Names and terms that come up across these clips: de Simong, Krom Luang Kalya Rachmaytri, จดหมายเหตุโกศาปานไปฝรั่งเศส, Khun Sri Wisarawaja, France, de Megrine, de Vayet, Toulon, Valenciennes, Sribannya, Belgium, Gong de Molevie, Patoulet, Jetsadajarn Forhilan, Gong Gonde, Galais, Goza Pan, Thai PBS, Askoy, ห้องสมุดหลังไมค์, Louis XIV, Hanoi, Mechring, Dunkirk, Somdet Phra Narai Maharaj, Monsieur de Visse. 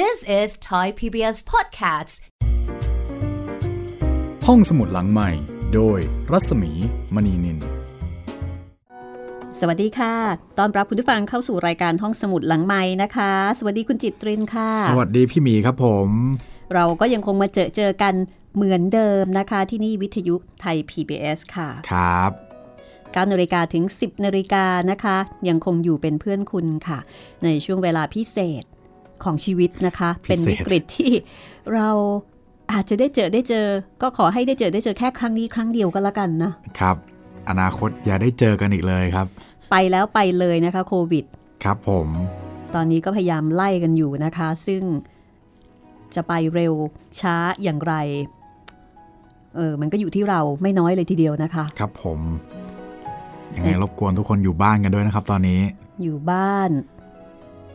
This is Thai PBS Podcasts ห้องสมุดหลังใหม่โดยรัศมีมณีนินสวัสดีค่ะตอนรับคุณผู้ฟังเข้าสู่รายการห้องสมุดหลังใหม่นะคะสวัสดีคุณจิตรินค่ะสวัสดีพี่มีครับผมเราก็ยังคงมาเจอกันเหมือนเดิมนะคะที่นี่วิทยุไทย PBS ค่ะครับ9 นาฬิกาถึง 10 นาฬิกานะคะยังคงอยู่เป็นเพื่อนคุณค่ะในช่วงเวลาพิเศษของชีวิตนะคะเป็นวิกฤตที่เราอาจจะได้เจอก็ขอให้ได้เจอแค่ครั้งนี้ครั้งเดียวก็แล้วกันนะครับอนาคตอย่าได้เจอกันอีกเลยครับไปแล้วไปเลยนะคะโควิดครับผมตอนนี้ก็พยายามไล่กันอยู่นะคะซึ่งจะไปเร็วช้าอย่างไรมันก็อยู่ที่เราไม่น้อยเลยทีเดียวนะคะครับผมยังไงรบกวนทุกคนอยู่บ้านกันด้วยนะครับตอนนี้อยู่บ้าน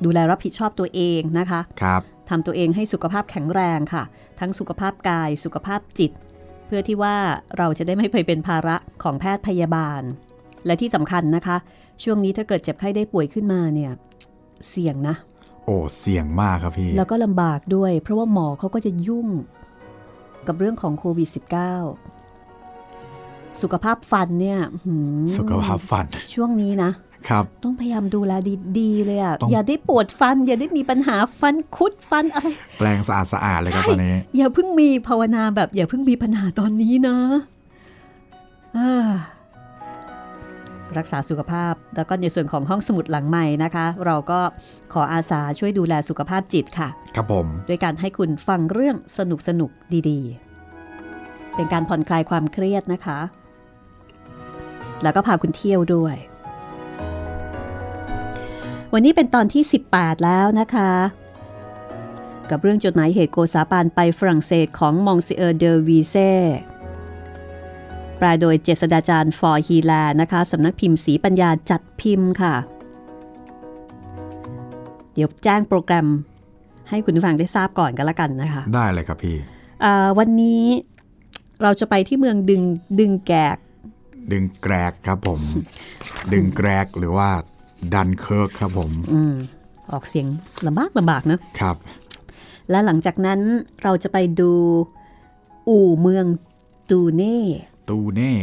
ดูแลรับผิดชอบตัวเองนะคะครับทำตัวเองให้สุขภาพแข็งแรงค่ะทั้งสุขภาพกายสุขภาพจิตเพื่อที่ว่าเราจะได้ไม่ไปเป็นภาระของแพทย์พยาบาลและที่สำคัญนะคะช่วงนี้ถ้าเกิดเจ็บไข้ได้ป่วยขึ้นมาเนี่ยเสี่ยงนะโอ้เสี่ยงมากครับพี่แล้วก็ลำบากด้วยเพราะว่าหมอเขาก็จะยุ่งกับเรื่องของโควิด -19 สุขภาพฟันเนี่ยสุขภาพฟันช่วงนี้นะครับต้องพยายามดูแลดีๆเลยอ่ะอย่าได้ปวดฟันอย่าได้มีปัญหาฟันคุดฟันอะไรแปรงสะอาดเลยครับตอนนี้อย่าเพิ่งมีภาวนาแบบอย่าเพิ่งมีปัญหาตอนนี้นะรักษาสุขภาพแล้วก็ในส่วนของห้องสมุดหลังใหม่นะคะเราก็ขออาสาช่วยดูแลสุขภาพจิตค่ะครับผมด้วยการให้คุณฟังเรื่องสนุกๆดีๆเป็นการผ่อนคลายความเครียดนะคะแล้วก็พาคุณเที่ยวด้วยวันนี้เป็นตอนที่18แล้วนะคะกับเรื่องจดหมายเหตุโกษาปานไปฝรั่งเศสของมองซิเออร์เดอวีเซ่แปลโดยเจษฎาจารย์ฟอร์ฮีแลนะคะสำนักพิมพ์ศรีปัญญาจัดพิมพ์ค่ะเดี๋ยวแจ้งโปรแกรมให้คุณผู้ฟังได้ทราบก่อนกันละกันนะคะได้เลยครับพี่วันนี้เราจะไปที่เมืองดึงแกรกครับผม ดึงแกรกหรือว่าดันเคิร์กครับผมออกเสียงลำบากนะครับและหลังจากนั้นเราจะไปดูอู่เมืองตูเน่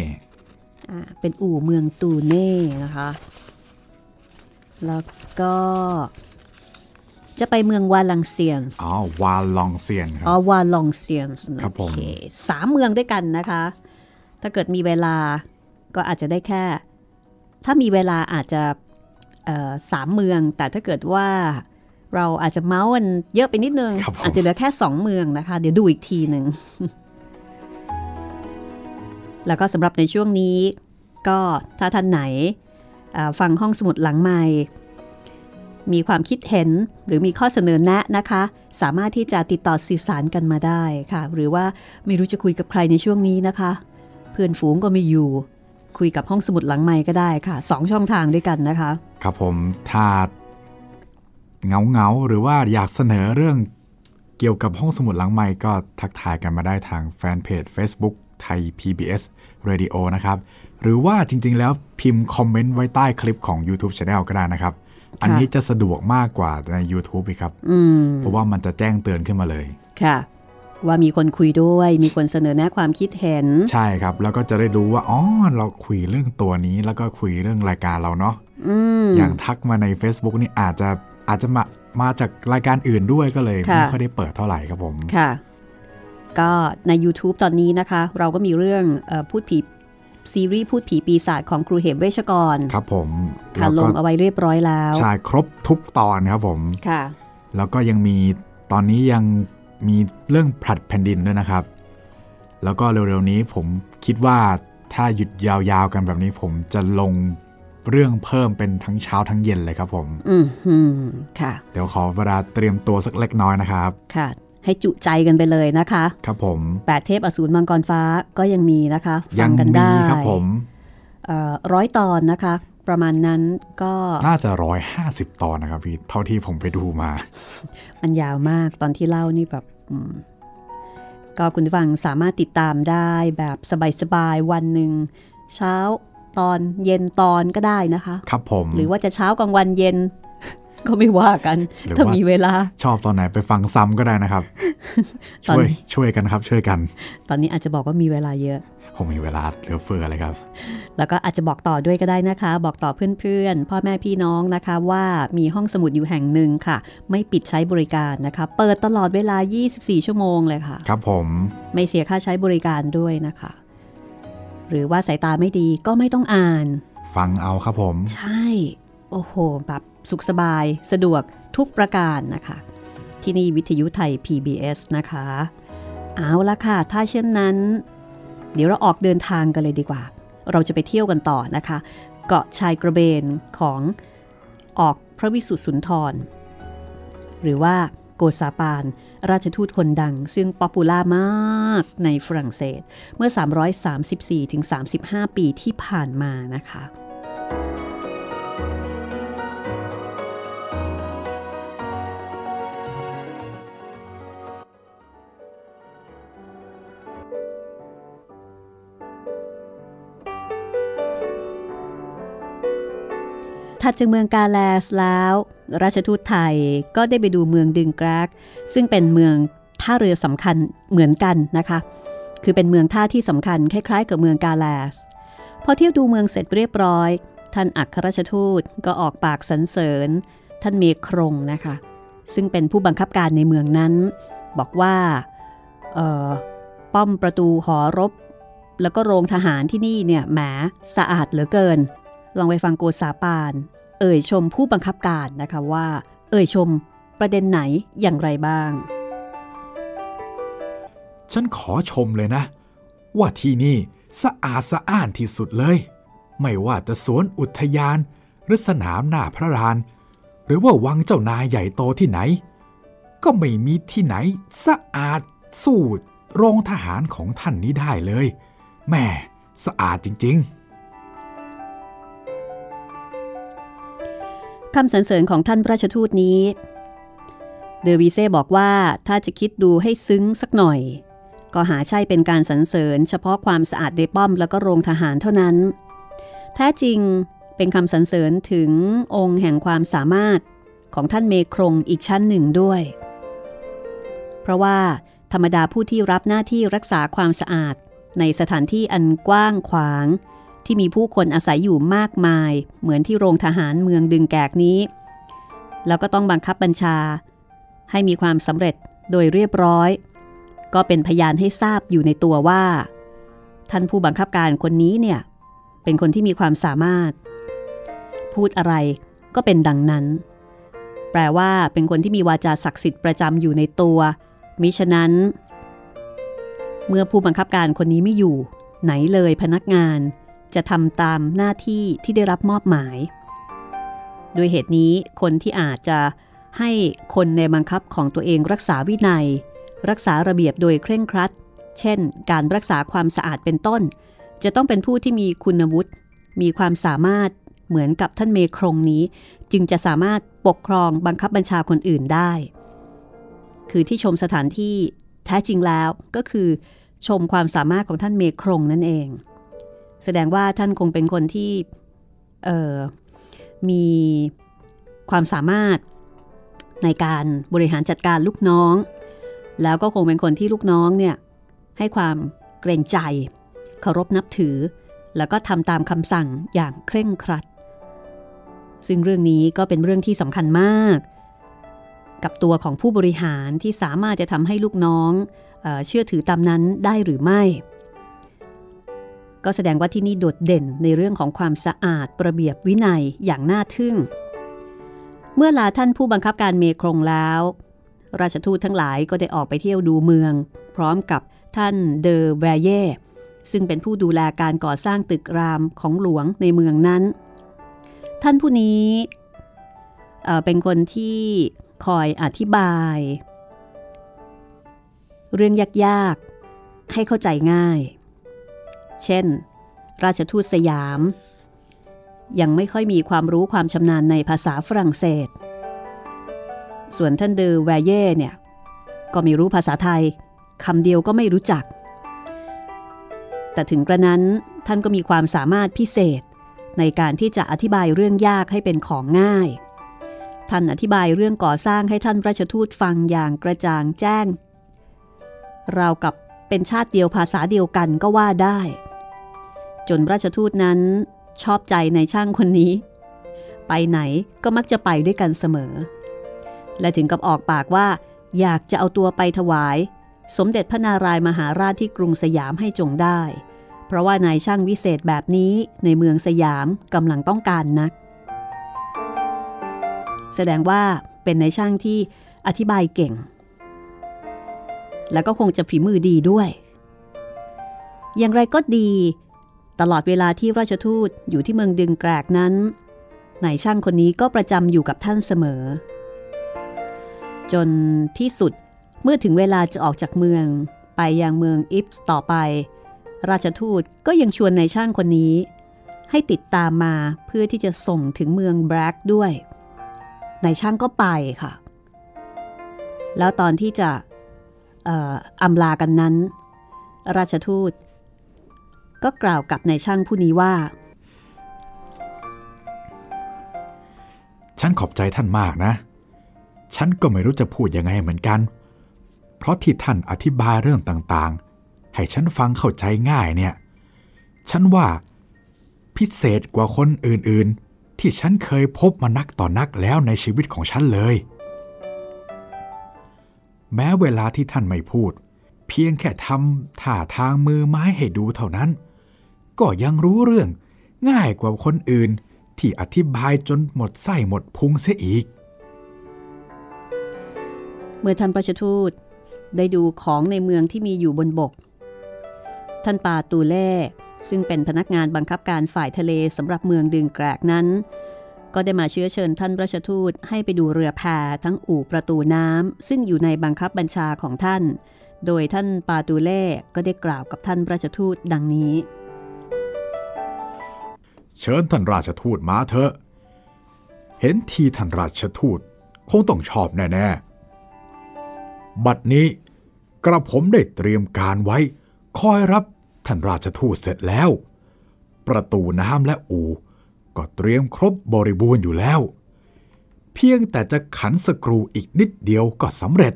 เป็นอู่เมืองตูเน่นะคะแล้วก็จะไปเมืองวาลังเซียนส์วาลองเซียนครับวาลองเซียนส์ครับผมสามเมืองด้วยกันนะคะถ้าเกิดมีเวลาก็อาจจะได้แค่ถ้ามีเวลาอาจจะสามเมืองแต่ถ้าเกิดว่าเราอาจจะเมาส์กันเยอะไปนิดนึงอาจจะเหลือแค่2เมืองนะคะเดี๋ยวดูอีกทีนึงแล้วก็สำหรับในช่วงนี้ก็ถ้าท่านไหนฟังห้องสมุดหลังใหม่มีความคิดเห็นหรือมีข้อเสนอแนะนะคะสามารถที่จะติดต่อสื่อสารกันมาได้ค่ะหรือว่าไม่รู้จะคุยกับใครในช่วงนี้นะคะเพื่อนฝูงก็ไม่อยู่คุยกับห้องสมุดหลังใหม่ก็ได้ค่ะ2ช่องทางด้วยกันนะคะครับผมถ้าเงาหรือว่าอยากเสนอเรื่องเกี่ยวกับห้องสมุดหลังใหม่ก็ทักทายกันมาได้ทางแฟนเพจ Facebookไทย PBS Radio นะครับหรือว่าจริงๆแล้วพิมพ์คอมเมนต์ไว้ใต้คลิปของ YouTube Channel ก็ได้นะครับอันนี้จะสะดวกมากกว่าใน YouTube อีกครับเพราะว่ามันจะแจ้งเตือนขึ้นมาเลยค่ะว่ามีคนคุยด้วยมีคนเสนอแนะความคิดเห็นใช่ครับแล้วก็จะได้รู้ว่าอ๋อเราคุยเรื่องตัวนี้แล้วก็คุยเรื่องรายการเราเนาะอย่างทักมาใน Facebook นี่อาจจะมาจากรายการอื่นด้วยก็เลยไม่ค่อยได้เปิดเท่าไหร่ครับผมค่ะก็ใน YouTube ตอนนี้นะคะเราก็มีเรื่องพูดผีซีรีส์พูดผีปีศาจของครูเหมเวชกรครับผมค่ะลงเอาไว้เรียบร้อยแล้วใช่ครบทุกตอนครับผมค่ะแล้วก็ยังมีตอนนี้ยังมีเรื่องผลัดแผ่นดินด้วยนะครับแล้วก็เร็วๆนี้ผมคิดว่าถ้าหยุดยาวๆกันแบบนี้ผมจะลงเรื่องเพิ่มเป็นทั้งเช้าทั้งเย็นเลยครับผมค่ะเดี๋ยวขอเวลาเตรียมตัวสักเล็กน้อยนะครับค่ะให้จุใจกันไปเลยนะคะครับผม8เทพอสูรมังกรฟ้าก็ยังมีนะคะฟังกันได้ครับผม100 ตอนนะคะประมาณนั้นก็น่าจะ150 ตอนนะครับพี่เท่าที่ผมไปดูมามันยาวมากตอนที่เล่านี่แบบก็คุณผู้ฟังสามารถติดตามได้แบบสบายๆวันหนึ่งเช้าตอนเย็นตอนก็ได้นะคะครับผมหรือว่าจะเช้ากลางวันเย็น ก็ไม่ว่ากันถ้ามีเวลาชอบตอนไหนไปฟังซ้ำก็ได้นะครับ ช่วยกันครับช่วยกันตอนนี้อาจจะบอกว่ามีเวลาเยอะผมมีเวลาเหลือเฟือเลยครับแล้วก็อาจจะบอกต่อด้วยก็ได้นะคะบอกต่อเพื่อนๆพ่อแม่พี่น้องนะคะว่ามีห้องสมุดอยู่แห่งหนึ่งค่ะไม่ปิดใช้บริการนะคะเปิดตลอดเวลา24ชั่วโมงเลยค่ะครับผมไม่เสียค่าใช้บริการด้วยนะคะหรือว่าสายตาไม่ดีก็ไม่ต้องอ่านฟังเอาครับผมใช่โอ้โหแบบสุขสบายสะดวกทุกประการนะคะที่นี่วิทยุไทย PBS นะคะเอาละค่ะถ้าเช่นนั้นเดี๋ยวเราออกเดินทางกันเลยดีกว่าเราจะไปเที่ยวกันต่อนะคะเกาะชายกระเบนของออกพระวิสุทธิ์สุนทรหรือว่าโกซาปานราชทูตคนดังซึ่งป๊อปปูล่ามากในฝรั่งเศสเมื่อ 334-35 ปีที่ผ่านมานะคะถัดจากเมืองกาแลสแล้วราชทูตไทยก็ได้ไปดูเมืองดึงกรักซึ่งเป็นเมืองท่าเรือสำคัญเหมือนกันนะคะคือเป็นเมืองท่าที่สำคัญคล้ายๆกับเมืองกาแลสพอเที่ยวดูเมืองเสร็จเรียบร้อยท่านอัครราชทูตก็ออกปากสรรเสริญท่านเมครงนะคะซึ่งเป็นผู้บังคับการในเมืองนั้นบอกว่าป้อมประตูหอรบแล้วก็โรงทหารที่นี่เนี่ยแหมสะอาดเหลือเกินลองไปฟังโกซาปานเอ่ยชมผู้บังคับการนะคะว่าเอ่ยชมประเด็นไหนอย่างไรบ้างฉันขอชมเลยนะว่าที่นี่สะอาดสะอ้านที่สุดเลยไม่ว่าจะสวนอุทยานหรือสนามหน้าพระลานหรือว่าวังเจ้านายใหญ่โตที่ไหนก็ไม่มีที่ไหนสะอาดสู้โรงทหารของท่านนี้ได้เลยแม่สะอาดจริงๆคำสรรเสริญของท่านราชทูตนี้เดอวีเซ่บอกว่าถ้าจะคิดดูให้ซึ้งสักหน่อยก็หาใช่เป็นการสรรเสริญเฉพาะความสะอาดในป้อมแล้วก็โรงทหารเท่านั้นแท้จริงเป็นคำสรรเสริญถึงองค์แห่งความสามารถของท่านเมครงอีกชั้นหนึ่งด้วยเพราะว่าธรรมดาผู้ที่รับหน้าที่รักษาความสะอาดในสถานที่อันกว้างขวางที่มีผู้คนอาศัยอยู่มากมายเหมือนที่โรงทหารเมืองดึงแกกนี้แล้วก็ต้องบังคับบัญชาให้มีความสำเร็จโดยเรียบร้อยก็เป็นพยานให้ทราบอยู่ในตัวว่าท่านผู้บังคับการคนนี้เนี่ยเป็นคนที่มีความสามารถพูดอะไรก็เป็นดังนั้นแปลว่าเป็นคนที่มีวาจาศักดิ์สิทธิ์ประจำอยู่ในตัวมิฉะนั้นเมื่อผู้บังคับการคนนี้ไม่อยู่ไหนเลยพนักงานจะทำตามหน้าที่ที่ได้รับมอบหมายโดยเหตุนี้คนที่อาจจะให้คนในบังคับของตัวเองรักษาวินัยรักษาระเบียบโดยเคร่งครัดเช่นการรักษาความสะอาดเป็นต้นจะต้องเป็นผู้ที่มีคุณวุฒิมีความสามารถเหมือนกับท่านเมครงนี้จึงจะสามารถปกครองบังคับบัญชาคนอื่นได้คือที่ชมสถานที่แท้จริงแล้วก็คือชมความสามารถของท่านเมครงนั่นเองแสดงว่าท่านคงเป็นคนที่มีความสามารถในการบริหารจัดการลูกน้องแล้วก็คงเป็นคนที่ลูกน้องเนี่ยให้ความเกรงใจเคารพนับถือแล้วก็ทำตามคำสั่งอย่างเคร่งครัดซึ่งเรื่องนี้ก็เป็นเรื่องที่สำคัญมากกับตัวของผู้บริหารที่สามารถจะทำให้ลูกน้องเชื่อถือตามนั้นได้หรือไม่ก็แสดงว่าที่นี่โดดเด่นในเรื่องของความสะอาดระเบียบวินัยอย่างน่าทึ่งเมื่อลาท่านผู้บังคับการเมครงแล้วราชทูตทั้งหลายก็ได้ออกไปเที่ยวดูเมืองพร้อมกับท่านเดอแวเย่ซึ่งเป็นผู้ดูแลการก่อสร้างตึกรามของหลวงในเมืองนั้นท่านผู้นี้เป็นคนที่คอยอธิบายเรื่องยากๆให้เข้าใจง่ายเช่นราชทูตสยามยังไม่ค่อยมีความรู้ความชำนาญในภาษาฝรั่งเศสส่วนท่านเดอแวเย่เนี่ยก็ไม่รู้ภาษาไทยคำเดียวก็ไม่รู้จักแต่ถึงกระนั้นท่านก็มีความสามารถพิเศษในการที่จะอธิบายเรื่องยากให้เป็นของง่าย ท่านอธิบายเรื่องก่อสร้างให้ท่านราชทูตฟังอย่างกระจ่างแจ้งราวกับเป็นชาติเดียวภาษาเดียวกันก็ว่าได้จนราชทูตนั้นชอบใจในช่างคนนี้ไปไหนก็มักจะไปด้วยกันเสมอและถึงกับออกปากว่าอยากจะเอาตัวไปถวายสมเด็จพระนารายมหาราชที่กรุงสยามให้จงได้เพราะว่านายช่างวิเศษแบบนี้ในเมืองสยามกำลังต้องการนักแสดงว่าเป็นนายช่างที่อธิบายเก่งแล้วก็คงจะฝีมือดีด้วยอย่างไรก็ดีตลอดเวลาที่ราชทูตอยู่ที่เมืองดึงแกรกนั้นนายช่างคนนี้ก็ประจำอยู่กับท่านเสมอจนที่สุดเมื่อถึงเวลาจะออกจากเมืองไปยังเมืองอิปส์ต่อไปราชทูตก็ยังชวนนายช่างคนนี้ให้ติดตามมาเพื่อที่จะส่งถึงเมืองแบล็กด้วยนายช่างก็ไปค่ะแล้วตอนที่จะอำลากันนั้นราชทูตก็กล่าวกับนายช่างผู้นี้ว่าฉันขอบใจท่านมากนะฉันก็ไม่รู้จะพูดยังไงเหมือนกันเพราะที่ท่านอธิบายเรื่องต่างๆให้ฉันฟังเข้าใจง่ายเนี่ยฉันว่าพิเศษกว่าคนอื่นๆที่ฉันเคยพบมานักต่อนักแล้วในชีวิตของฉันเลยแม้เวลาที่ท่านไม่พูดเพียงแค่ทำท่าทางมือไม้ให้ดูเท่านั้นก็ยังรู้เรื่องง่ายกว่าคนอื่นที่อธิบายจนหมดไส้หมดพุงเสียอีกเมื่อท่านราชทูตได้ดูของในเมืองที่มีอยู่บนบกท่านปาตูเล่ซึ่งเป็นพนักงานบังคับการฝ่ายทะเลสำหรับเมืองดึงแกรกนั้นก็ได้มาเชื้อเชิญท่านราชทูตให้ไปดูเรือแพทั้งอู่ประตูน้ำซึ่งอยู่ในบังคับบัญชาของท่านโดยท่านปาตูเล่ก็ได้กล่าวกับท่านราชทูตดังนี้เชิญท่านราชทูตมาเถอะเห็นทีท่านราชทูตคงต้องชอบแน่ๆบัดนี้กระผมได้เตรียมการไว้คอยรับท่านราชทูตเสร็จแล้วประตูน้ำและอู่ก็เตรียมครบบริบูรณ์อยู่แล้วเพียงแต่จะขันสกรูอีกนิดเดียวก็สำเร็จ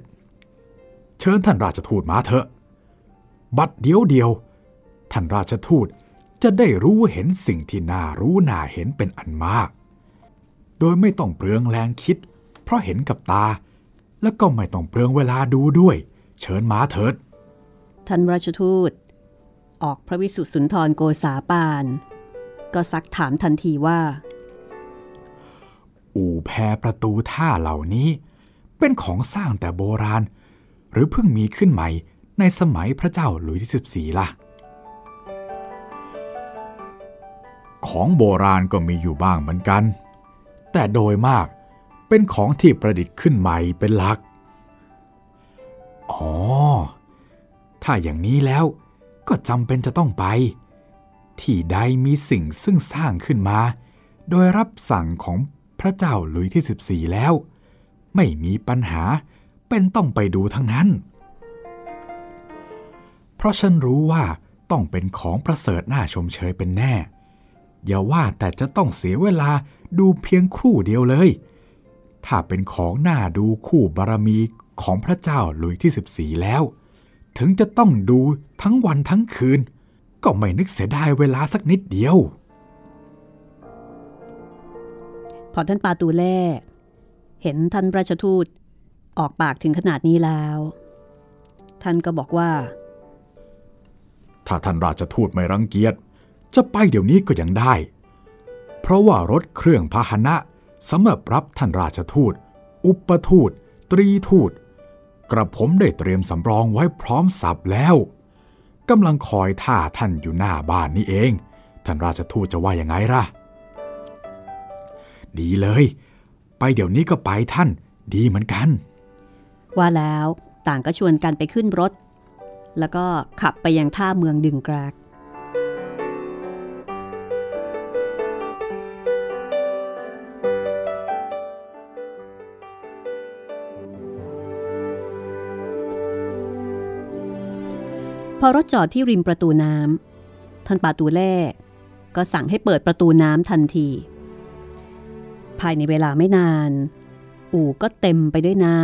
เชิญท่านราชทูตมาเถอะบัดเดียวท่านราชทูตจะได้รู้เห็นสิ่งที่น่ารู้น่าเห็นเป็นอันมากโดยไม่ต้องเปลืองแรงคิดเพราะเห็นกับตาและก็ไม่ต้องเปลืองเวลาดูด้วยเชิญมาเถิดท่านราชทูตออกพระวิสุทธิสุนทรโกษาปานก็ซักถามทันทีว่าอู่แพประตูท่าเหล่านี้เป็นของสร้างแต่โบราณหรือเพิ่งมีขึ้นใหม่ในสมัยพระเจ้าหลุยส์ที่14ล่ะของโบราณก็มีอยู่บ้างเหมือนกันแต่โดยมากเป็นของที่ประดิษฐ์ขึ้นใหม่เป็นหลักอ๋อถ้าอย่างนี้แล้วก็จำเป็นจะต้องไปที่ใดมีสิ่งซึ่งสร้างขึ้นมาโดยรับสั่งของพระเจ้าหลุยส์ที่14แล้วไม่มีปัญหาเป็นต้องไปดูทั้งนั้นเพราะฉันรู้ว่าต้องเป็นของประเสริฐน่าชมเชยเป็นแน่อย่าว่าแต่จะต้องเสียเวลาดูเพียงครู่เดียวเลยถ้าเป็นของน่าดูคู่บารมีของพระเจ้าหลุยส์ที่14แล้วถึงจะต้องดูทั้งวันทั้งคืนก็ไม่นึกเสียดายเวลาสักนิดเดียวพอท่านปาตูเล่เห็นท่านราชทูตออกปากถึงขนาดนี้แล้วท่านก็บอกว่าถ้าท่านราชทูตไม่รังเกียจจะไปเดี๋ยวนี้ก็ยังได้เพราะว่ารถเครื่องพาหนะสำหรับรับท่านราชทูตอุปทูตตรีทูตกระผมได้เตรียมสำรองไว้พร้อมสับแล้วกำลังคอยท่าท่านอยู่หน้าบ้านนี่เองท่านราชทูตจะว่ายังไงล่ะดีเลยไปเดี๋ยวนี้ก็ไปท่านดีเหมือนกันว่าแล้วต่างก็ชวนกันไปขึ้นรถแล้วก็ขับไปยังท่าเมืองดึงแกรกพอรถจอดที่ริมประตูน้ำท่านปาตูเล่ก็สั่งให้เปิดประตูน้ำทันทีภายในเวลาไม่นาน อู่ก็เต็มไปด้วยน้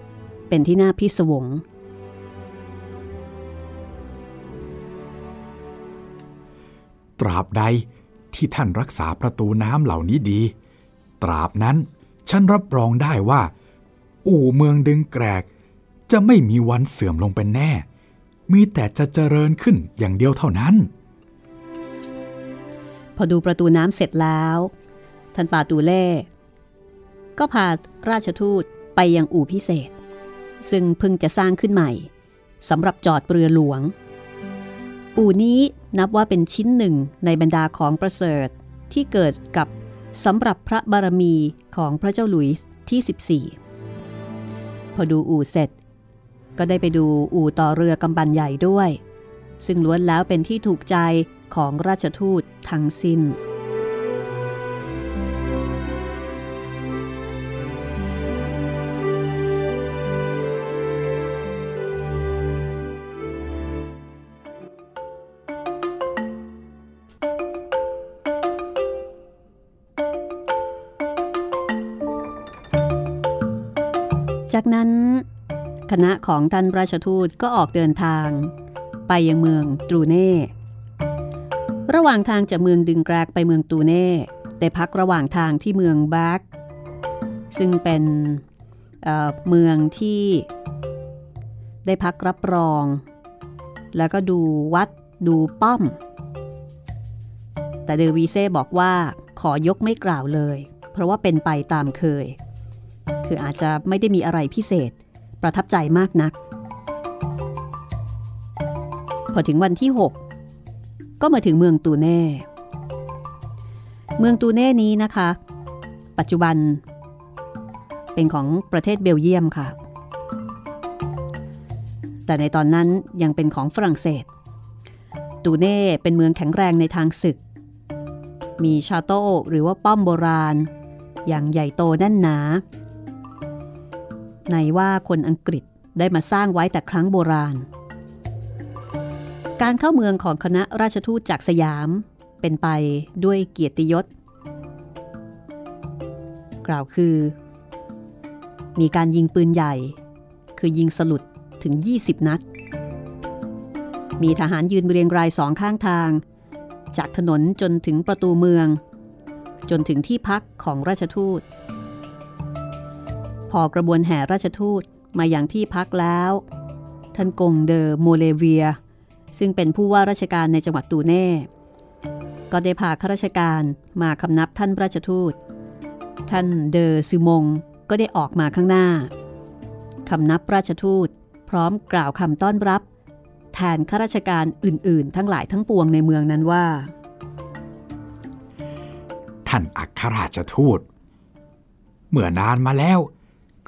ำเป็นที่น่าพิศวงตราบใดที่ท่านรักษาประตูน้ำเหล่านี้ดีตราบนั้นฉันรับรองได้ว่าอู่เมืองดึงแกรกจะไม่มีวันเสื่อมลงเป็นแน่มีแต่จะเจริญขึ้นอย่างเดียวเท่านั้นพอดูประตูน้ำเสร็จแล้วท่านปาตูเล่ก็พาราชทูตไปยังอู่พิเศษซึ่งเพิ่งจะสร้างขึ้นใหม่สำหรับจอดเรือหลวงอู่นี้นับว่าเป็นชิ้นหนึ่งในบรรดาของประเสริฐที่เกิดกับสำหรับพระบารมีของพระเจ้าหลุยส์ที่14พอดูอู่เสร็จก็ได้ไปดูอู่ต่อเรือกำบันใหญ่ด้วยซึ่งล้วนแล้วเป็นที่ถูกใจของราชทูตทั้งสิ้นจากนั้นคณะของท่านราชทูตก็ออกเดินทางไปยังเมืองตูเน่ระหว่างทางจากเมืองดึงแกรกไปเมืองตูเน่ได้พักระหว่างทางที่เมืองบาร์กซึ่งเป็นเมืองที่ได้พักรับรองแล้วก็ดูวัดดูป้อมแต่เดอวีเซ่บอกว่าขอยกไม่กล่าวเลยเพราะว่าเป็นไปตามเคยคืออาจจะไม่ได้มีอะไรพิเศษประทับใจมากนักพอถึงวันที่6ก็มาถึงเมืองตูเน่เมืองตูเน่นี้นะคะปัจจุบันเป็นของประเทศเบลเยียมค่ะแต่ในตอนนั้นยังเป็นของฝรั่งเศสตูเน่เป็นเมืองแข็งแรงในทางศึกมีชาโต้หรือว่าป้อมโบราณอย่างใหญ่โตแน่นหนาในว่าคนอังกฤษได้มาสร้างไว้แต่ครั้งโบราณการเข้าเมืองของคณะราชทูตจากสยามเป็นไปด้วยเกียรติยศกล่าวคือมีการยิงปืนใหญ่คือยิงสลุดถึง20นัดมีทหารยืนเรียงรายสองข้างทางจากถนนจนถึงประตูเมืองจนถึงที่พักของราชทูตพอกระบวนแห่ราชทูตมาอย่างที่พักแล้วท่านกงเดอโมเลเวียซึ่งเป็นผู้ว่าราชการในจังหวัดตูเน่ก็ได้พาข้าราชการมาคำนับท่านราชทูตท่านเดอซูมงก็ได้ออกมาข้างหน้าคำนับราชทูตพร้อมกล่าวคำต้อนรับแทนข้าราชการอื่นๆทั้งหลายทั้งปวงในเมืองนั้นว่าท่านอัครราชทูตเมื่อนานมาแล้ว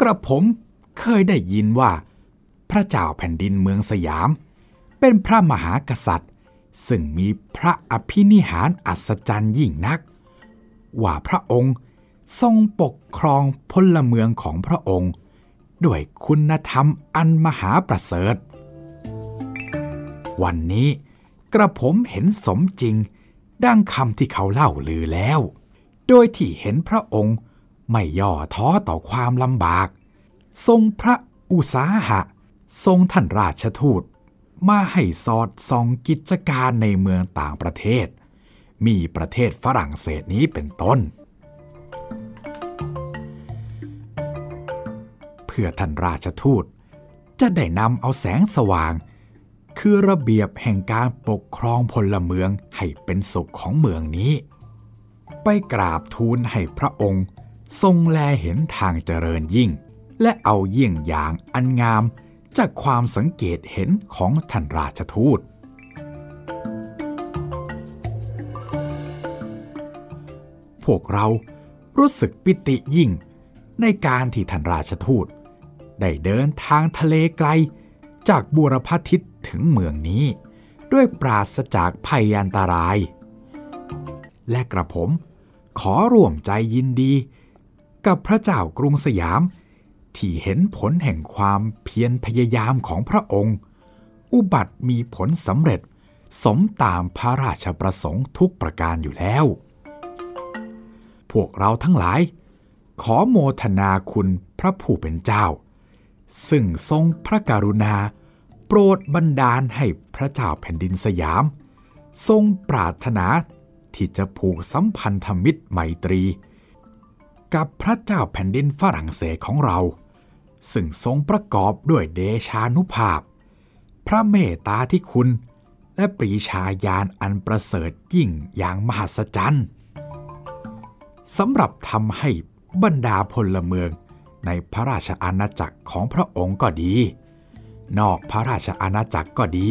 กระผมเคยได้ยินว่าพระเจ้าแผ่นดินเมืองสยามเป็นพระมหากษัตริย์ซึ่งมีพระอภินิหารอัศจรรย์ยิ่งนักว่าพระองค์ทรงปกครองพลเมืองของพระองค์ด้วยคุณธรรมอันมหาประเสริฐวันนี้กระผมเห็นสมจริงดังคำที่เขาเล่าลือแล้วโดยที่เห็นพระองค์ไม่ย่อท้อต่อความลำบากทรงพระอุตสาหะทรงท่านราชทูตมาให้สอดส่องกิจการในเมืองต่างประเทศมีประเทศฝรั่งเศสนี้เป็นต้นเพื่อท่านราชทูตจะได้นำเอาแสงสว่างคือระเบียบแห่งการปกครองพลเมืองให้เป็นสุขของเมืองนี้ไปกราบทูลให้พระองค์ทรงแลเห็นทางเจริญยิ่งและเอาเยี่ยงอย่างอันงามจากความสังเกตเห็นของท่านราชทูตพวกเรารู้สึกปิติยิ่งในการที่ท่านราชทูตได้เดินทางทะเลไกลจากบูรพาทิศถึงเมืองนี้ด้วยปราศจากภัยอันตรายและกระผมขอร่วมใจยินดีกับพระเจ้ากรุงสยามที่เห็นผลแห่งความเพียรพยายามของพระองค์อุบัติมีผลสำเร็จสมตามพระราชประสงค์ทุกประการอยู่แล้วพวกเราทั้งหลาย ขอโมทนาคุณพระผู้เป็นเจ้าซึ่งทรงพระกรุณาโปรดบันดาลให้พระเจ้าแผ่นดินสยามทรงปรารถนาที่จะผูกสัมพันธมิตรไมตรีกับพระเจ้าแผ่นดินฝรั่งเศสของเราซึ่งทรงประกอบด้วยเดชานุภาพพระเมตตาธิคุณและปรีชาญาณอันประเสริฐยิ่งอย่างมหัศจรรย์สำหรับทำให้บรรดาพลเมืองในพระราชอาณาจักรของพระองค์ก็ดีนอกพระราชอาณาจักรก็ดี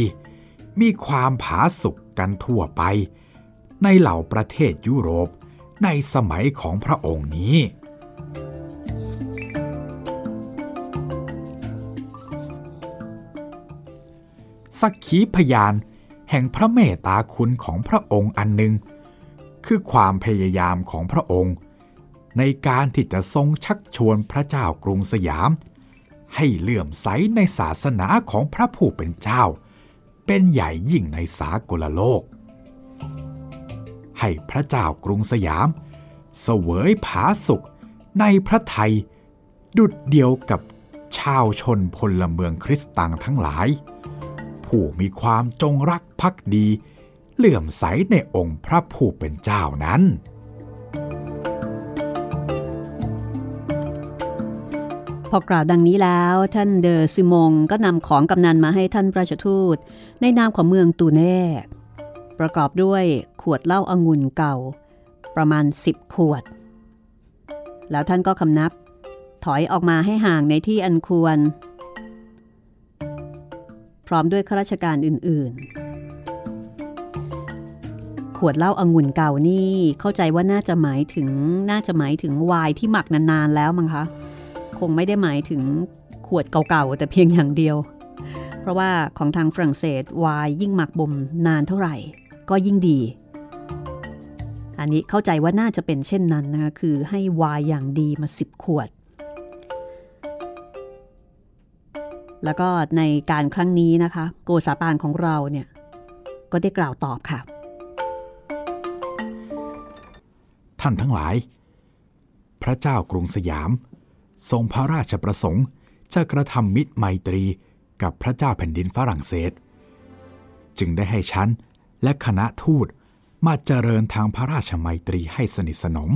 มีความผาสุกกันทั่วไปในเหล่าประเทศยุโรปในสมัยของพระองค์นี้สักขีพยานแห่งพระเมตตาคุณของพระองค์อันหนึ่งคือความพยายามของพระองค์ในการที่จะทรงชักชวนพระเจ้ากรุงสยามให้เลื่อมใสในศาสนาของพระผู้เป็นเจ้าเป็นใหญ่ยิ่งในสากลโลกให้พระเจ้ากรุงสยามเสวยผาสุกในพระทัยดุจเดียวกับชาวชนพลเมืองคริสตังทั้งหลายผู้มีความจงรักภักดีเลื่อมใสในองค์พระผู้เป็นเจ้านั้นพอกล่าวดังนี้แล้วท่านเดอซิมงก็นำของกำนันมาให้ท่านราชทูตในนามของเมืองตูเน่ประกอบด้วยขวดเหล้าองุ่นเก่าประมาณ10ขวดแล้วท่านก็คำนับถอยออกมาให้ห่างในที่อันควรพร้อมด้วยข้าราชการอื่นๆขวดเหล้าองุ่นเก่านี่เข้าใจว่าน่าจะหมายถึงไวน์ที่หมักนานๆแล้วมั้งคะคงไม่ได้หมายถึงขวดเก่าๆแต่เพียงอย่างเดียวเพราะว่าของทางฝรั่งเศสไวน์ยิ่งหมักบ่มนานเท่าไหร่ก็ยิ่งดีอันนี้เข้าใจว่าน่าจะเป็นเช่นนั้นนะคะคือให้ไวน์อย่างดีมา10ขวดแล้วก็ในการครั้งนี้นะคะโกษาปานของเราเนี่ยก็ได้กล่าวตอบค่ะท่านทั้งหลายพระเจ้ากรุงสยามทรงพระราชประสงค์จะกระทำมิตรไมตรีกับพระเจ้าแผ่นดินฝรั่งเศสจึงได้ให้ฉันและคณะทูตมาเจริญทางพระราชไมตรีให้สนิทสนม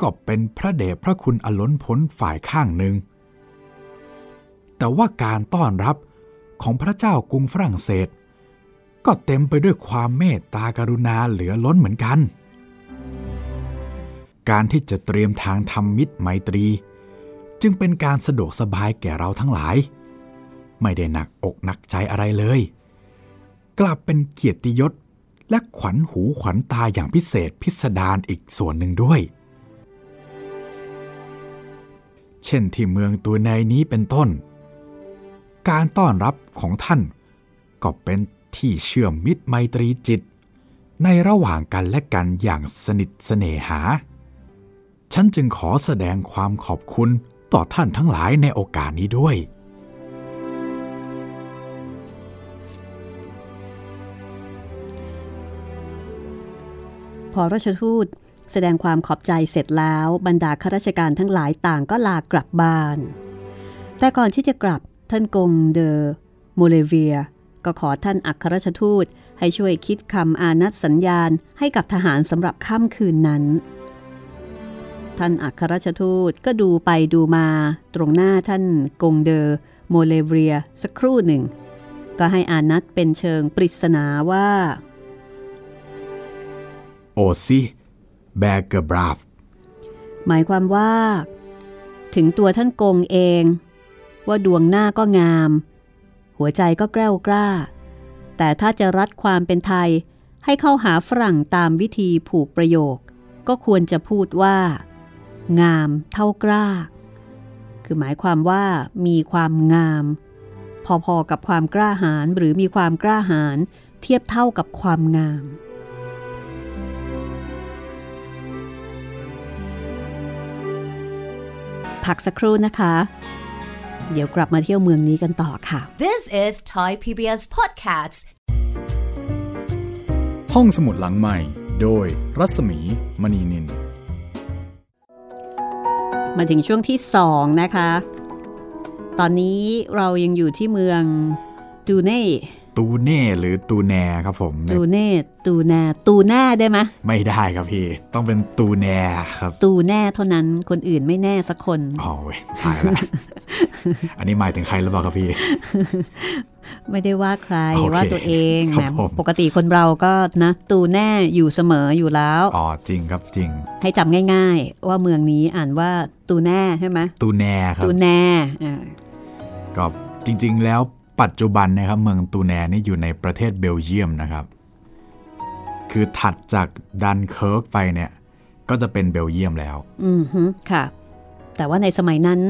ก็เป็นพระเดชพระคุณอันล้นพ้นฝ่ายข้างหนึ่งแต่ว่าการต้อนรับของพระเจ้ากรุงฝรั่งเศสก็เต็มไปด้วยความเมตตากรุณาเหลือล้นเหมือนกันการที่จะเตรียมทางทำมิตรไมตรีจึงเป็นการสะดวกสบายแก่เราทั้งหลายไม่ได้หนักอกหนักใจอะไรเลยกลับเป็นเกียรติยศและขวัญหูขวัญตาอย่างพิเศษพิสดารอีกส่วนหนึ่งด้วยเช่นที่เมืองตูเน่นี้เป็นต้นการต้อนรับของท่านก็เป็นที่เชื่อมมิตรไมตรีจิตในระหว่างกันและกันอย่างสนิทเสน่หาฉันจึงขอแสดงความขอบคุณต่อท่านทั้งหลายในโอกาสนี้ด้วยพอราชทูตแสดงความขอบใจเสร็จแล้วบรรดาข้าราชการทั้งหลายต่างก็ลากลับบ้านแต่ก่อนที่จะกลับท่านกงเดอโมเลเวียก็ขอท่านอัครราชทูตให้ช่วยคิดคำอานัตสัญญาณให้กับทหารสำหรับค่ำคืนนั้นท่านอัครราชทูตก็ดูไปดูมาตรงหน้าท่านกงเดอโมเลเวียสักครู่หนึ่งก็ให้อานัตเป็นเชิงปริศนาว่าโอซิแบกเกอร์บราฟหมายความว่าถึงตัวท่านกงเองว่าดวงหน้าก็งามหัวใจก็แกล้วกล้าแต่ถ้าจะรัดความเป็นไทยให้เข้าหาฝรั่งตามวิธีผูกประโยคก็ควรจะพูดว่างามเท่ากล้าคือหมายความว่ามีความงามพอๆกับความกล้าหาญหรือมีความกล้าหาญเทียบเท่ากับความงามพักสักครู่นะคะเดี๋ยวกลับมาเที่ยวเมืองนี้กันต่อค่ะ This is Thai PBS Podcast ห้องสมุดหลังใหม่โดยรัศมีมณีนิน มาถึงช่วงที่2นะคะตอนนี้เรายังอยู่ที่เมืองตูเน่ตูเน่หรือตูแนครับผมตูเน่ตูแนตูหน้าได้ไหมไม่ได้ครับพี่ต้องเป็นตูแนครับตูแน่เท่านั้นคนอื่นไม่แน่สักคนอ๋อเว้ยตายละอันนี้หมายถึงใครหรือเปล่าครับพี่ไม่ได้ว่าใคร okay. ว่าตัวเองนะปกติคนเราก็นะตูแน่อยู่เสมออยู่แล้วอ๋อจริงครับจริงให้จำง่ายๆว่าเมืองนี้อ่านว่าตูแน่ใช่ไหมตูแน่ครับตูแน่ก็จริงๆแล้วปัจจุบันนะครับเมืองตูแนนี่อยู่ในประเทศเบลเยียมนะครับคือถัดจากดันเคิร์กไปเนี่ยก็จะเป็นเบลเยียมแล้วอือฮึค่ะแต่ว่าในสมัยนั้น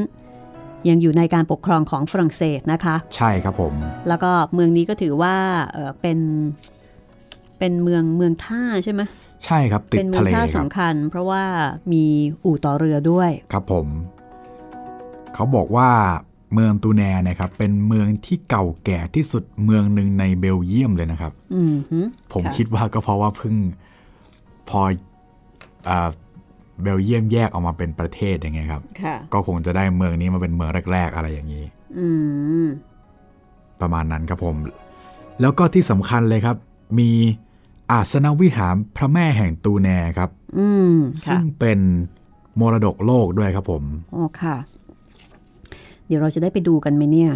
ยังอยู่ในการปกครองของฝรั่งเศสนะคะใช่ครับผมแล้วก็เมืองนี้ก็ถือว่าเป็นเมืองท่าใช่ไหมใช่ครับติดทะเลเป็นเมืองท่าสำคัญเพราะว่ามีอู่ต่อเรือด้วยครับผมเขาบอกว่าเมืองตูแนนะครับเป็นเมืองที่เก่าแก่ที่สุดเมืองหนึ่งในเบลเยียมเลยนะครับผมคิดว่าก็เพราะว่าเพิ่งพอเบลเยียมแยกออกมาเป็นประเทศอย่างเงี้ยครับก็คงจะได้เมืองนี้มาเป็นเมืองแรกๆอะไรอย่างนี้ประมาณนั้นครับผมแล้วก็ที่สำคัญเลยครับมีอาสนวิหารพระแม่แห่งตูแนครับซึ่งเป็นมรดกโลกด้วยครับผมโอ้ค่ะเดี๋ยวเราจะได้ไปดูกันไหมเนี่ย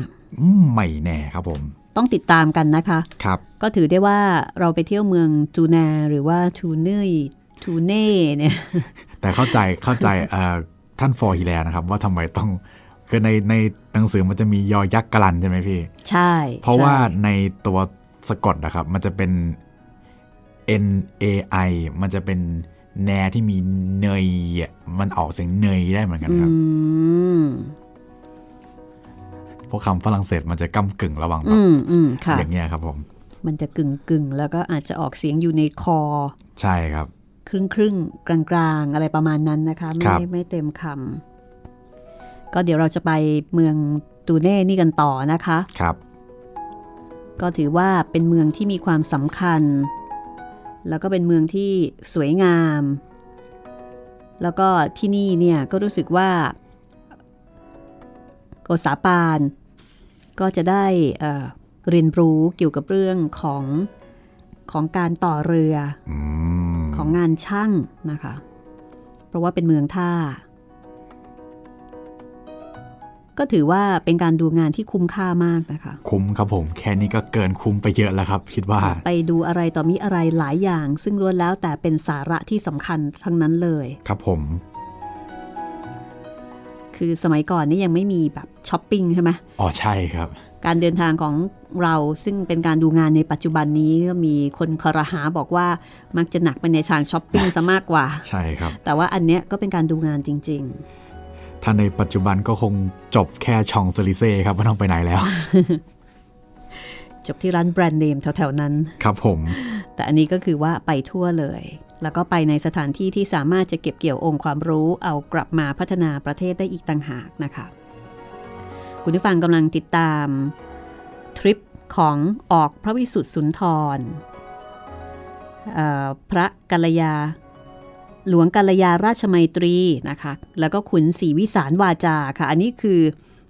ไม่แน่ครับผมต้องติดตามกันนะคะครับก็ถือได้ว่าเราไปเที่ยวเมืองตูแนหรือว่าทูเน่ทูเน่เนี่ยแต่เข้าใจท่านฟอร์ฮิแลนะครับว่าทำไมต้องคือในหนังสือมันจะมียอยักษ์กลันใช่ไหมพี่ใช่เพราะว่าในตัวสะกดนะครับมันจะเป็น NAI มันจะเป็นแนที่มีเนยมันออกเสียงเนยได้เหมือนกันครับพวกคำฝรั่งเศสมันจะก้ำกึ่งระหว่างแบบอย่างเงี้ยครับผมมันจะกึ่งแล้วก็อาจจะออกเสียงอยู่ในคอใช่ครับครึ่งกลางๆอะไรประมาณนั้นนะคะไม่เต็มคำก็เดี๋ยวเราจะไปเมืองตูเน่นี่กันต่อนะคะครับก็ถือว่าเป็นเมืองที่มีความสำคัญแล้วก็เป็นเมืองที่สวยงามแล้วก็ที่นี่เนี่ยก็รู้สึกว่าโกษาปานก็จะได้เรียนรู้เกี่ยวกับเรื่องของการต่อเรือของงานช่างนะคะเพราะว่าเป็นเมืองท่าก็ถือว่าเป็นการดูงานที่คุ้มค่ามากนะคะคุ้มครับผมแค่นี้ก็เกินคุ้มไปเยอะแล้วครับคิดว่าไปดูอะไรต่อมีอะไรหลายอย่างซึ่งล้วนแล้วแต่เป็นสาระที่สำคัญทั้งนั้นเลยครับผมคือสมัยก่อนนี่ยังไม่มีแบบช้อปปิ้งใช่ไหมอ๋อใช่ครับการเดินทางของเราซึ่งเป็นการดูงานในปัจจุบันนี้ก็มีคนครหาบอกว่ามักจะหนักไปในทางช้อปปิ้งซะมากกว่าใช่ครับแต่ว่าอันเนี้ยก็เป็นการดูงานจริงๆถ้าในปัจจุบันก็คงจบแค่ชองเซลิเซ่ครับไม่ต้องไปไหนแล้ว จบที่ร้านแบรนด์เนมแถวๆนั้นครับผมแต่อันนี้ก็คือว่าไปทั่วเลยแล้วก็ไปในสถานที่ที่สามารถจะเก็บเกี่ยวองค์ความรู้เอากลับมาพัฒนาประเทศได้อีกต่างหากนะคะคุณผู้ฟังกำลังติดตามทริปของออกพระวิสุทธิสุนทรพระกัลยาหลวงกัลยาราชมัยตรีนะคะแล้วก็ขุนศรีวิสารวาจาค่ะอันนี้คือ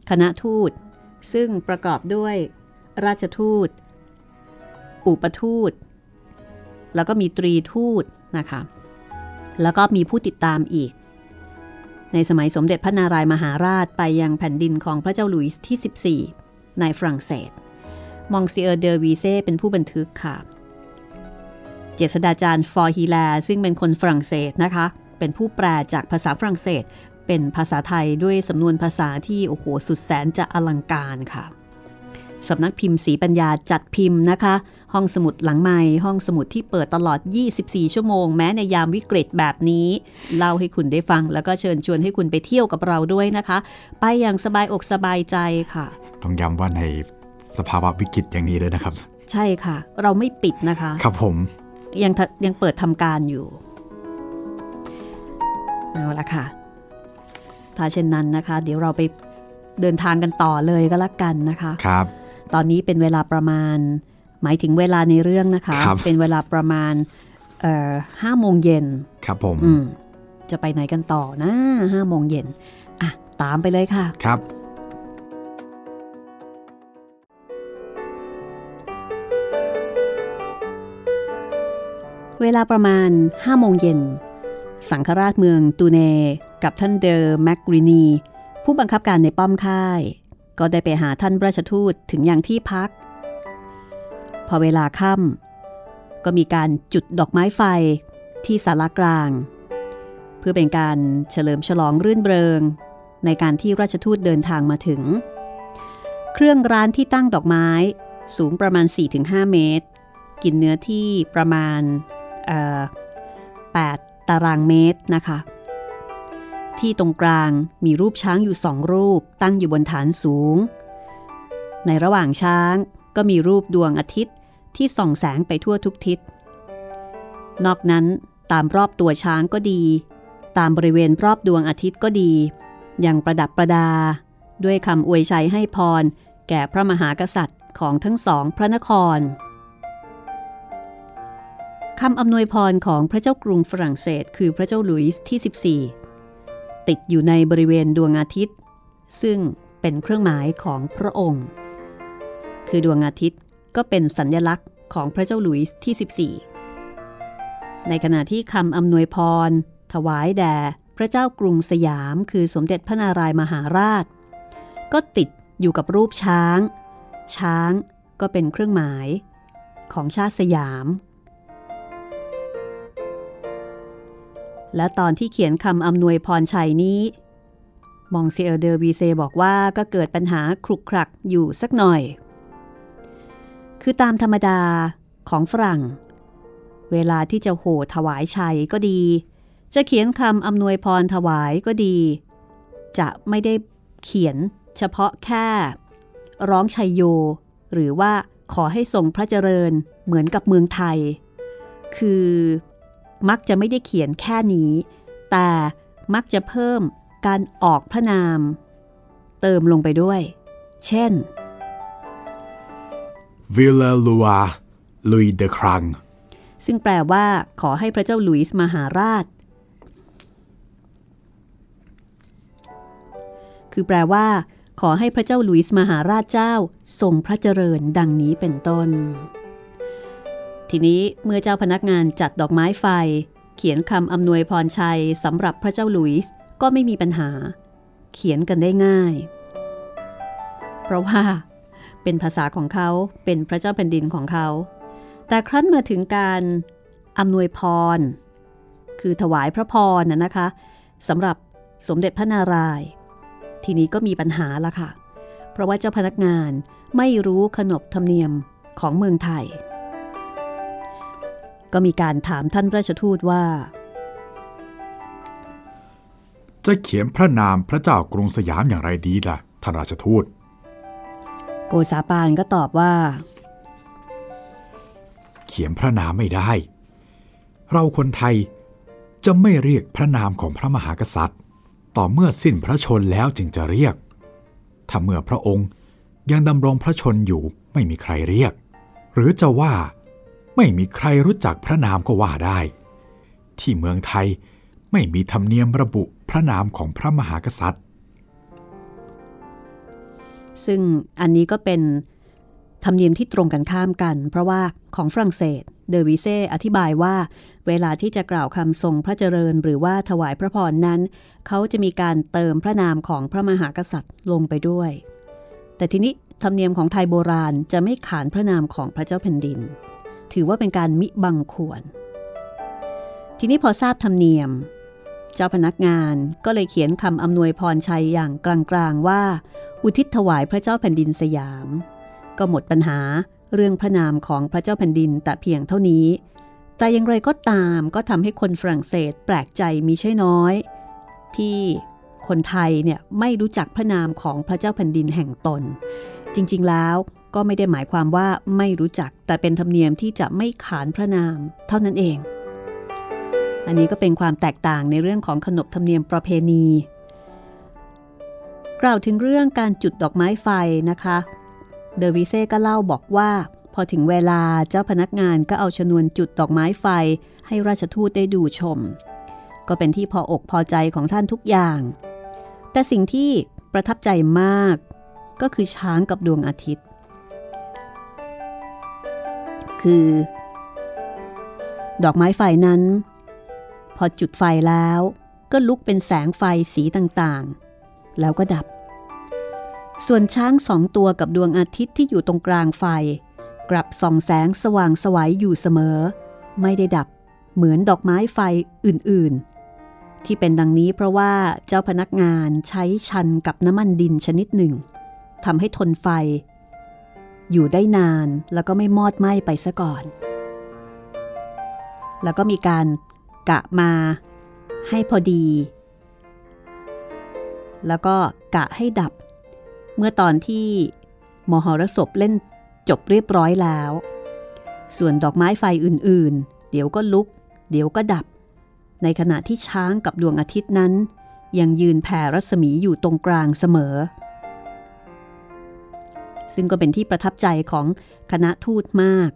คณะทูตซึ่งประกอบด้วยราชทูตอุปทูตแล้วก็มีตรีทูตนะคะแล้วก็มีผู้ติดตามอีกในสมัยสมเด็จพระนารายมหาราชไปยังแผ่นดินของพระเจ้าหลุยส์ที่14ในฝรั่งเศสมองซิเออร์เดอวีเซ่เป็นผู้บันทึกค่ะเจษฎาจารย์ฟอร์ฮีแลซึ่งเป็นคนฝรั่งเศสนะคะเป็นผู้แปลจากภาษาฝรั่งเศสเป็นภาษาไทยด้วยสำนวนภาษาที่โอ้โหสุดแสนจะอลังการค่ะสำนักพิมพ์ศรีปัญญาจัดพิมพ์นะคะห้องสมุดหลังไมค์ห้องสมุดที่เปิดตลอด24ชั่วโมงแม้ในยามวิกฤตแบบนี้เล่าให้คุณได้ฟังแล้วก็เชิญชวนให้คุณไปเที่ยวกับเราด้วยนะคะไปอย่างสบายอกสบายใจค่ะต้องย้ำว่าในสภาวะวิกฤตอย่างนี้ด้วยนะครับใช่ค่ะเราไม่ปิดนะคะครับผมยังเปิดทำการอยู่เอาละค่ะถ้าเช่นนั้นนะคะเดี๋ยวเราไปเดินทางกันต่อเลยก็แล้วกันนะคะครับตอนนี้เป็นเวลาประมาณหมายถึงเวลาในเรื่องนะคะเป็นเวลาประมาณ5 โมงเย็นครับผมจะไปไหนกันต่อนะ5 โมงเย็น ตามไปเลยค่ะครับเวลาประมาณ 5 เย็นสังฆราชเมืองตูเนกับท่านเดอแมกรินีผู้บังคับการในป้อมค่ายก็ได้ไปหาท่านราชทูตถึงอย่างที่พักพอเวลาค่ำก็มีการจุดดอกไม้ไฟที่ศาลากลางเพื่อเป็นการเฉลิมฉลองรื่นเริงในการที่ราชทูตเดินทางมาถึงเครื่องร้านที่ตั้งดอกไม้สูงประมาณ 4-5 เมตรกินเนื้อที่ประมาณ8 ตารางเมตรนะคะที่ตรงกลางมีรูปช้างอยู่2รูปตั้งอยู่บนฐานสูงในระหว่างช้างก็มีรูปดวงอาทิตย์ที่ส่องแสงไปทั่วทุกทิศนอกนั้นตามรอบตัวช้างก็ดีตามบริเวณรอบดวงอาทิตย์ก็ดียังประดับประดาด้วยคำอวยชัยให้พรแก่พระมหากษัตริย์ของทั้งสองพระนครคำอำนวยพรของพระเจ้ากรุงฝรั่งเศสคือพระเจ้าหลุยส์ที่14ติดอยู่ในบริเวณดวงอาทิตย์ซึ่งเป็นเครื่องหมายของพระองค์คือดวงอาทิตย์ก็เป็นสัญลักษณ์ของพระเจ้าหลุยส์ที่14ในขณะที่คำอำนวยพรถวายแด่พระเจ้ากรุงสยามคือสมเด็จพระนารายมหาราชก็ติดอยู่กับรูปช้างช้างก็เป็นเครื่องหมายของชาติสยามและตอนที่เขียนคำอำนวยพรชัยนี้มองเซอร์เดอวีเซบอกว่าก็เกิดปัญหาคลุกคลักอยู่สักหน่อยคือตามธรรมดาของฝรั่งเวลาที่จะโห่ถวายชัยก็ดีจะเขียนคำอำนวยพรถวายก็ดีจะไม่ได้เขียนเฉพาะแค่ร้องชัยโยหรือว่าขอให้ทรงพระเจริญเหมือนกับเมืองไทยคือมักจะไม่ได้เขียนแค่นี้แต่มักจะเพิ่มการออกพระนามเติมลงไปด้วยเช่น Villeroy Louis de Cragne ซึ่งแปลว่าขอให้พระเจ้าหลุยส์มหาราชคือแปลว่าขอให้พระเจ้าหลุยส์มหาราชเจ้าทรงพระเจริญดังนี้เป็นต้นทีนี้เมื่อเจ้าพนักงานจัดดอกไม้ไฟเขียนคำอำนวยพรชัยสำหรับพระเจ้าหลุยส์ก็ไม่มีปัญหาเขียนกันได้ง่ายเพราะว่าเป็นภาษาของเขาเป็นพระเจ้าแผ่นดินของเขาแต่ครั้นมาถึงการอำนวยพรคือถวายพระพรนะคะสำหรับสมเด็จพระนารายณ์ทีนี้ก็มีปัญหาละค่ะเพราะว่าเจ้าพนักงานไม่รู้ขนบธรรมเนียมของเมืองไทยก็มีการถามท่านราชทูตว่าจะเขียนพระนามพระเจ้ากรุงสยามอย่างไรดีล่ะท่านราชทูตโกษาปานก็ตอบว่าเขียนพระนามไม่ได้เราคนไทยจะไม่เรียกพระนามของพระมหากษัตริย์ต่อเมื่อสิ้นพระชนม์แล้วจึงจะเรียกถ้าเมื่อพระองค์ยังดำรงพระชนม์อยู่ไม่มีใครเรียกหรือจะว่าไม่มีใครรู้จักพระนามก็ว่าได้ที่เมืองไทยไม่มีธรรมเนียมระบุพระนามของพระมหากษัตริย์ซึ่งอันนี้ก็เป็นธรรมเนียมที่ตรงกันข้ามกันเพราะว่าของฝรั่งเศสเดอวิเซ่อธิบายว่าเวลาที่จะกล่าวคำทรงพระเจริญหรือว่าถวายพระพรนั้นเขาจะมีการเติมพระนามของพระมหากษัตริย์ลงไปด้วยแต่ทีนี้ธรรมเนียมของไทยโบราณจะไม่ขานพระนามของพระเจ้าแผ่นดินถือว่าเป็นการมิบังควรทีนี้พอทราบธรรมเนียมเจ้าพนักงานก็เลยเขียนคำอำนวยพรชัยอย่างกลางๆว่าอุทิศถวายพระเจ้าแผ่นดินสยามก็หมดปัญหาเรื่องพระนามของพระเจ้าแผ่นดินแต่เพียงเท่านี้แต่อย่างไรก็ตามก็ทำให้คนฝรั่งเศสแปลกใจมิใช่น้อยที่คนไทยเนี่ยไม่รู้จักพระนามของพระเจ้าแผ่นดินแห่งตนจริงๆแล้วก็ไม่ได้หมายความว่าไม่รู้จักแต่เป็นธรรมเนียมที่จะไม่ขานพระนามเท่านั้นเองอันนี้ก็เป็นความแตกต่างในเรื่องของขนบธรรมเนียมประเพณีกล่าวถึงเรื่องการจุดดอกไม้ไฟนะคะเดอวิเซ่ก็เล่าบอกว่าพอถึงเวลาเจ้าพนักงานก็เอาชนวนจุดดอกไม้ไฟให้ราชทูตได้ดูชมก็เป็นที่พออกพอใจของท่านทุกอย่าง แต่สิ่งที่ประทับใจมากก็คือช้างกับดวงอาทิตย์คือดอกไม้ไฟนั้นพอจุดไฟแล้วก็ลุกเป็นแสงไฟสีต่างๆแล้วก็ดับส่วนช้างสองตัวกับดวงอาทิตย์ที่อยู่ตรงกลางไฟกลับส่องแสงสว่างไสวอยู่เสมอไม่ได้ดับเหมือนดอกไม้ไฟอื่นๆที่เป็นดังนี้เพราะว่าเจ้าพนักงานใช้ชันกับน้ำมันดินชนิดหนึ่งทำให้ทนไฟอยู่ได้นานแล้วก็ไม่มอดไหม้ไปซะก่อนแล้วก็มีการกะมาให้พอดีแล้วก็กะให้ดับเมื่อตอนที่มหรสพเล่นจบเรียบร้อยแล้วส่วนดอกไม้ไฟอื่นๆเดี๋ยวก็ลุกเดี๋ยวก็ดับในขณะที่ช้างกับดวงอาทิตย์นั้นยังยืนแผ่รัศมีอยู่ตรงกลางเสมอซึ่งก็เป็นที่ประทับใจของคณะทูตมาก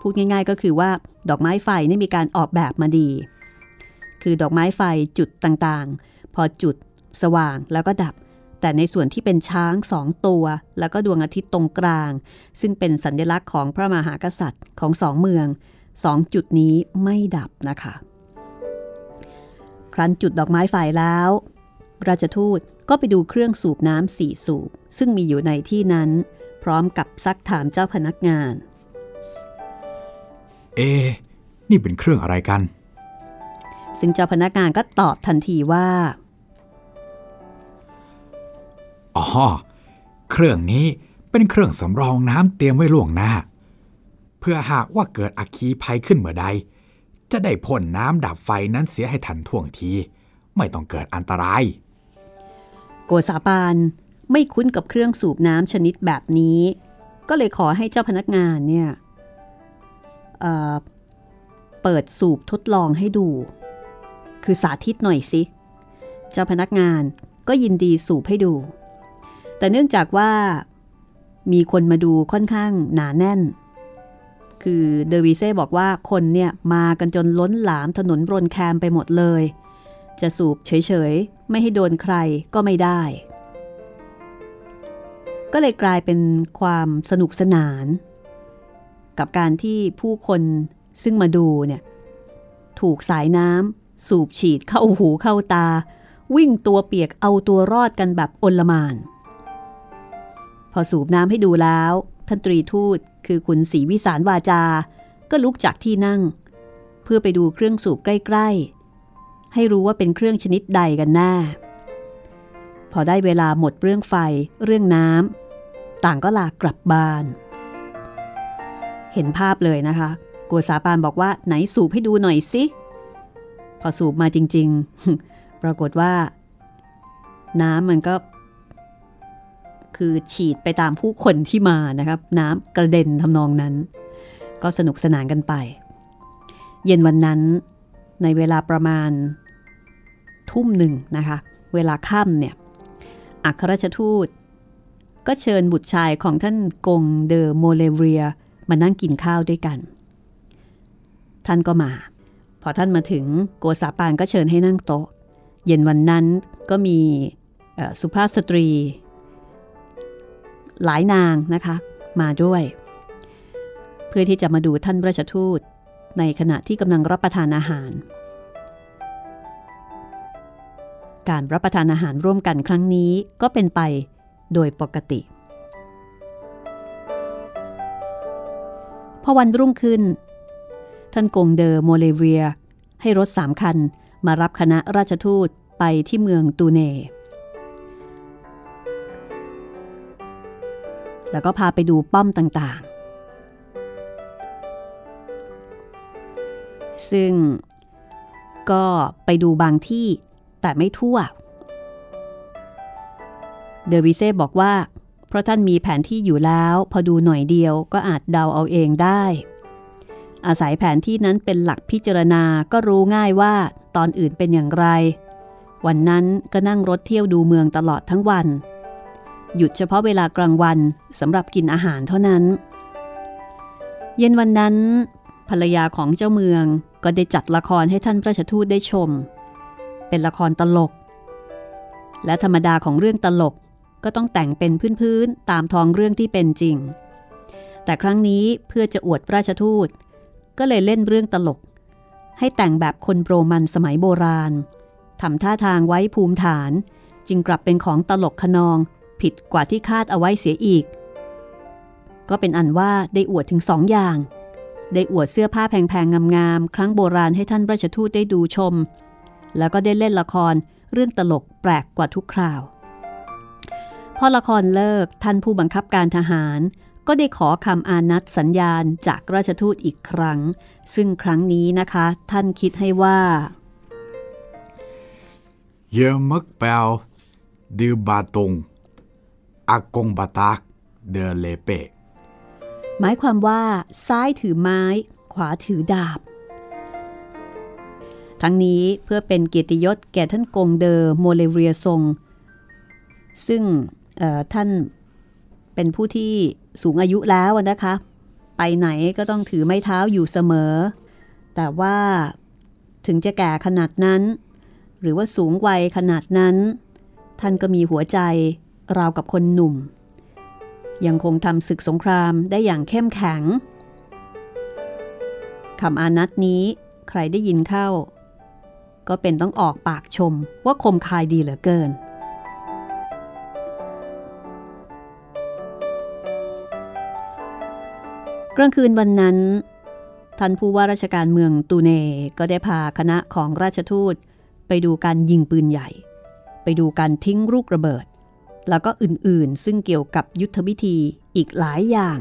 พูดง่ายๆก็คือว่าดอกไม้ไฟนี่มีการออกแบบมาดีคือดอกไม้ไฟจุดต่างๆพอจุดสว่างแล้วก็ดับแต่ในส่วนที่เป็นช้างสองตัวแล้วก็ดวงอาทิตย์ตรงกลางซึ่งเป็นสัญลักษณ์ของพระมหากษัตริย์ของสองเมืองสองจุดนี้ไม่ดับนะคะครั้นจุดดอกไม้ไฟแล้วราชทูตก็ไปดูเครื่องสูบน้ำสี่สูบซึ่งมีอยู่ในที่นั้นพร้อมกับซักถามเจ้าพนักงานนี่เป็นเครื่องอะไรกันซึ่งเจ้าพนักงานก็ตอบทันทีว่าอ๋อเครื่องนี้เป็นเครื่องสำรองน้ำเตรียมไว้ล่วงหน้าเพื่อหากว่าเกิดอัคคีภัยขึ้นเมื่อใดจะได้พ่นน้ำดับไฟนั้นเสียให้ทันท่วงทีไม่ต้องเกิดอันตรายโกษาปานไม่คุ้นกับเครื่องสูบน้ำชนิดแบบนี้ก็เลยขอให้เจ้าพนักงานเนี่ยเปิดสูบทดลองให้ดูคือสาธิตหน่อยสิเจ้าพนักงานก็ยินดีสูบให้ดูแต่เนื่องจากว่ามีคนมาดูค่อนข้างหนาแน่นคือเดวิเซ่บอกว่าคนเนี่ยมากันจนล้นหลามถนนบรนแคมไปหมดเลยจะสูบเฉยๆไม่ให้โดนใครก็ไม่ได้ก็เลยกลายเป็นความสนุกสนานกับการที่ผู้คนซึ่งมาดูเนี่ยถูกสายน้ำสูบฉีดเข้าหูเข้าตาวิ่งตัวเปียกเอาตัวรอดกันแบบอลหม่านพอสูบน้ำให้ดูแล้วท่านตรีทูตคือคุณศรีวิสารวาจาก็ลุกจากที่นั่งเพื่อไปดูเครื่องสูบใกล้ๆให้รู้ว่าเป็นเครื่องชนิดใดกันแน่พอได้เวลาหมดเรื่องไฟเรื่องน้ำต่างก็ลากลับบ้านเห็นภาพเลยนะคะโกษาปานบอกว่าไหนสูบให้ดูหน่อยสิพอสูบมาจริงๆปรากฏว่าน้ำมันก็คือฉีดไปตามผู้คนที่มานะครับน้ำกระเด็นทำนองนั้นก็สนุกสนานกันไปเย็นวันนั้นในเวลาประมาณ 20:00 น.นะคะเวลาค่ำเนี่ยอัครราชทูตก็เชิญบุตรชายของท่านกงเดอโมเลเวียมานั่งกินข้าวด้วยกันท่านก็มาพอท่านมาถึงโกษาปานก็เชิญให้นั่งโต๊ะเย็นวันนั้นก็มีสุภาพสตรีหลายนางนะคะมาด้วยเพื่อที่จะมาดูท่านราชทูตในขณะที่กำลังรับประทานอาหารการรับประทานอาหารร่วมกันครั้งนี้ก็เป็นไปโดยปกติพอวันรุ่งขึ้นท่านกงเดอโมเลเวียให้รถ3 คันมารับคณะราชทูตไปที่เมืองตูเน่แล้วก็พาไปดูป้อมต่างๆซึ่งก็ไปดูบางที่แต่ไม่ทั่วเดวิเซ่บอกว่าเพราะท่านมีแผนที่อยู่แล้วพอดูหน่อยเดียวก็อาจเดาเอาเองได้อาศัยแผนที่นั้นเป็นหลักพิจารณาก็รู้ง่ายว่าตอนอื่นเป็นอย่างไรวันนั้นก็นั่งรถเที่ยวดูเมืองตลอดทั้งวันหยุดเฉพาะเวลากลางวันสำหรับกินอาหารเท่านั้นเย็นวันนั้นภรรยาของเจ้าเมืองก็ได้จัดละครให้ท่านราชทูตได้ชมเป็นละครตลก และธรรมดาของเรื่องตลกก็ต้องแต่งเป็นพื้นๆตามท้องเรื่องที่เป็นจริงแต่ครั้งนี้เพื่อจะอวดราชทูตก็เลยเล่นเรื่องตลกให้แต่งแบบคนโรมันสมัยโบราณทำท่าทางไว้ภูมิฐานจึงกลับเป็นของตลกขนองผิดกว่าที่คาดเอาไว้เสียอีกก็เป็นอันว่าได้อวดถึงสองอย่างได้อวดเสื้อผ้าแพงๆงามๆครั้งโบราณให้ท่านราชทูตได้ดูชมแล้วก็ได้เล่นละครเรื่องตลกแปลกกว่าทุกคราวพอละครเลิกท่านผู้บังคับการทหารก็ได้ขอคำอานัตสัญญาณจากราชทูตอีกครั้งซึ่งครั้งนี้นะคะท่านคิดให้ว่าเยมักเปลดิบาตงอากงบาตากเดเลเปหมายความว่าซ้ายถือไม้ขวาถือดาบทั้งนี้เพื่อเป็นเกียรติยศแก่ท่านกงเดอโมเลเรียซงซึ่งท่านเป็นผู้ที่สูงอายุแล้วนะคะไปไหนก็ต้องถือไม้เท้าอยู่เสมอแต่ว่าถึงจะแก่ขนาดนั้นหรือว่าสูงวัยขนาดนั้นท่านก็มีหัวใจราวกับคนหนุ่มยังคงทำศึกสงครามได้อย่างเข้มแข็งคำอานัตนี้ใครได้ยินเข้าก็เป็นต้องออกปากชมว่าคมคายดีเหลือเกินกลางคืนวันนั้นท่านผู้ว่าราชการเมืองตูเน่ก็ได้พาคณะของราชทูตไปดูการยิงปืนใหญ่ไปดูการทิ้งลูกระเบิดแล้วก็อื่นๆซึ่งเกี่ยวกับยุทธวิธีอีกหลายอย่าง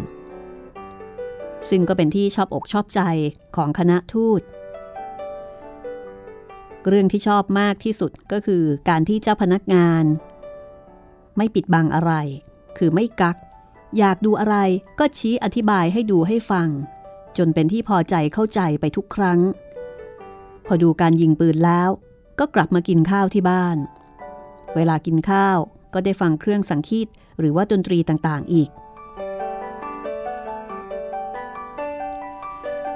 ซึ่งก็เป็นที่ชอบอกชอบใจของคณะทูตเรื่องที่ชอบมากที่สุดก็คือการที่เจ้าพนักงานไม่ปิดบังอะไรคือไม่กักอยากดูอะไรก็ชี้อธิบายให้ดูให้ฟังจนเป็นที่พอใจเข้าใจไปทุกครั้งพอดูการยิงปืนแล้วก็กลับมากินข้าวที่บ้านเวลากินข้าวก็ได้ฟังเครื่องสังคีตหรือว่าดนตรีต่างๆอีก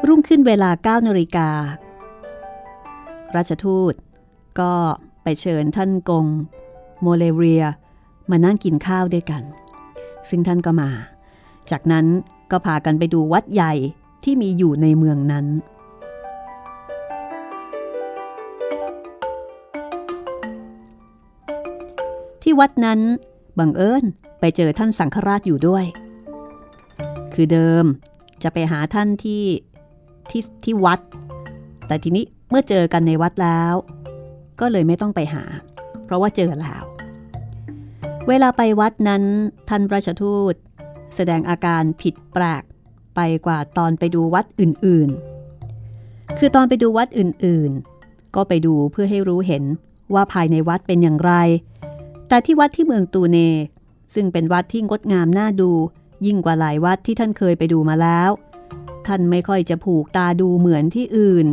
รุ่งขึ้นเวลา 9 นาฬิการาชทูตก็ไปเชิญท่านกงโมเลเรียมานั่งกินข้าวด้วยกันซึ่งท่านก็มาจากนั้นก็พากันไปดูวัดใหญ่ที่มีอยู่ในเมืองนั้นที่วัดนั้นบังเอิญไปเจอท่านสังฆราชอยู่ด้วยคือเดิมจะไปหาท่านที่วัดแต่ทีนี้เมื่อเจอกันในวัดแล้วก็เลยไม่ต้องไปหาเพราะว่าเจอแล้วเวลาไปวัดนั้นท่านราชทูตแสดงอาการผิดแปลกไปกว่าตอนไปดูวัดอื่นๆคือตอนไปดูวัดอื่นๆก็ไปดูเพื่อให้รู้เห็นว่าภายในวัดเป็นอย่างไรแต่ที่วัดที่เมืองตูเนซึ่งเป็นวัดที่งดงามน่าดูยิ่งกว่าหลายวัดที่ท่านเคยไปดูมาแล้วท่านไม่ค่อยจะผูกตาดูเหมือนที่อื่น